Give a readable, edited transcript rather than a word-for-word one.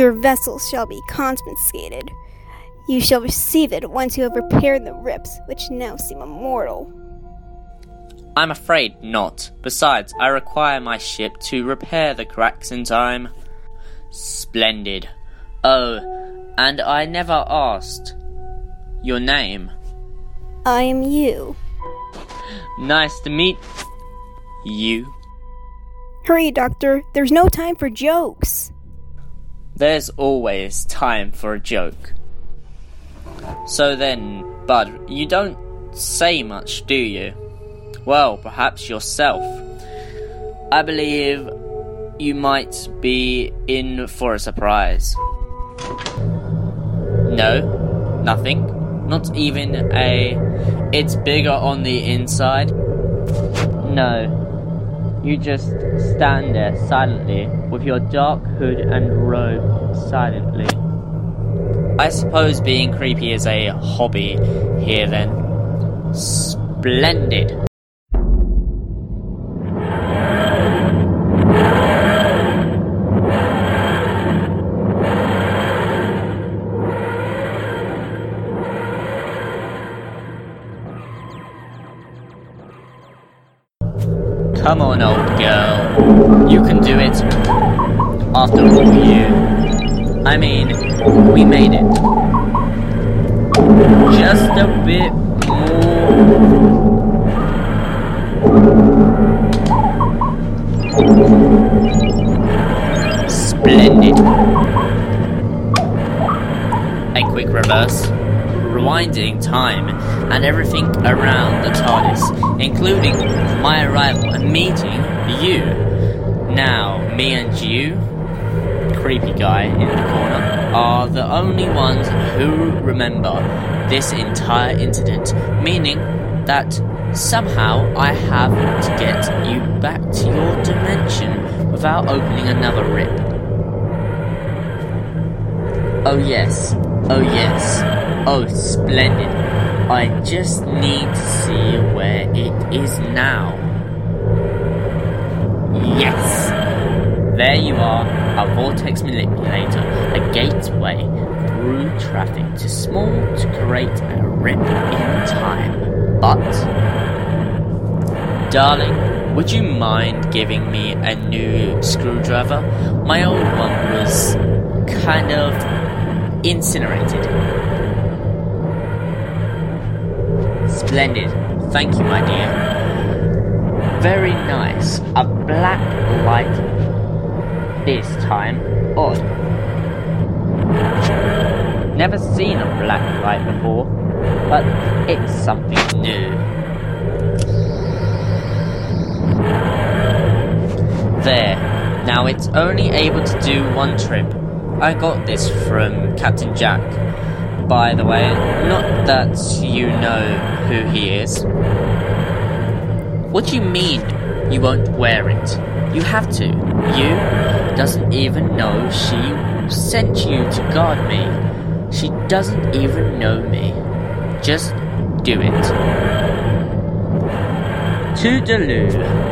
Your vessel shall be confiscated. You shall receive it once you have repaired the rips, which now seem immortal. I'm afraid not. Besides, I require my ship to repair the cracks in time. Splendid. Oh, and I never asked your name. I am you. Nice to meet you. Hurry, Doctor. There's no time for jokes. There's always time for a joke. So then, Bud, you don't say much, do you? Well, perhaps yourself. I believe you might be in for a surprise. No, nothing. Not even a... It's bigger on the inside. No. You just stand there silently with your dark hood and robe silently. I suppose being creepy is a hobby here then. Splendid. Come on, old girl. You can do it. After all, we made it. Just a bit more. Splendid. A quick reverse. Rewinding time and everything around the TARDIS, including my arrival and meeting you. Now, me and you, creepy guy in the corner, are the only ones who remember this entire incident, meaning that somehow I have to get you back to your dimension without opening another rip. Oh yes, oh yes. Oh, splendid. I just need to see where it is now. Yes! There you are, a vortex manipulator, a gateway through traffic too small to create a rip in time. But, darling, would you mind giving me a new screwdriver? My old one was kind of incinerated. Splendid. Thank you, my dear. Very nice. A black light this time. Odd. Never seen a black light before, but it's something new. There. Now it's only able to do one trip. I got this from Captain Jack. By the way, not that you know who he is. What do you mean you won't wear it? You have to. You doesn't even know she sent you to guard me. She doesn't even know me. Just do it. Toodaloo.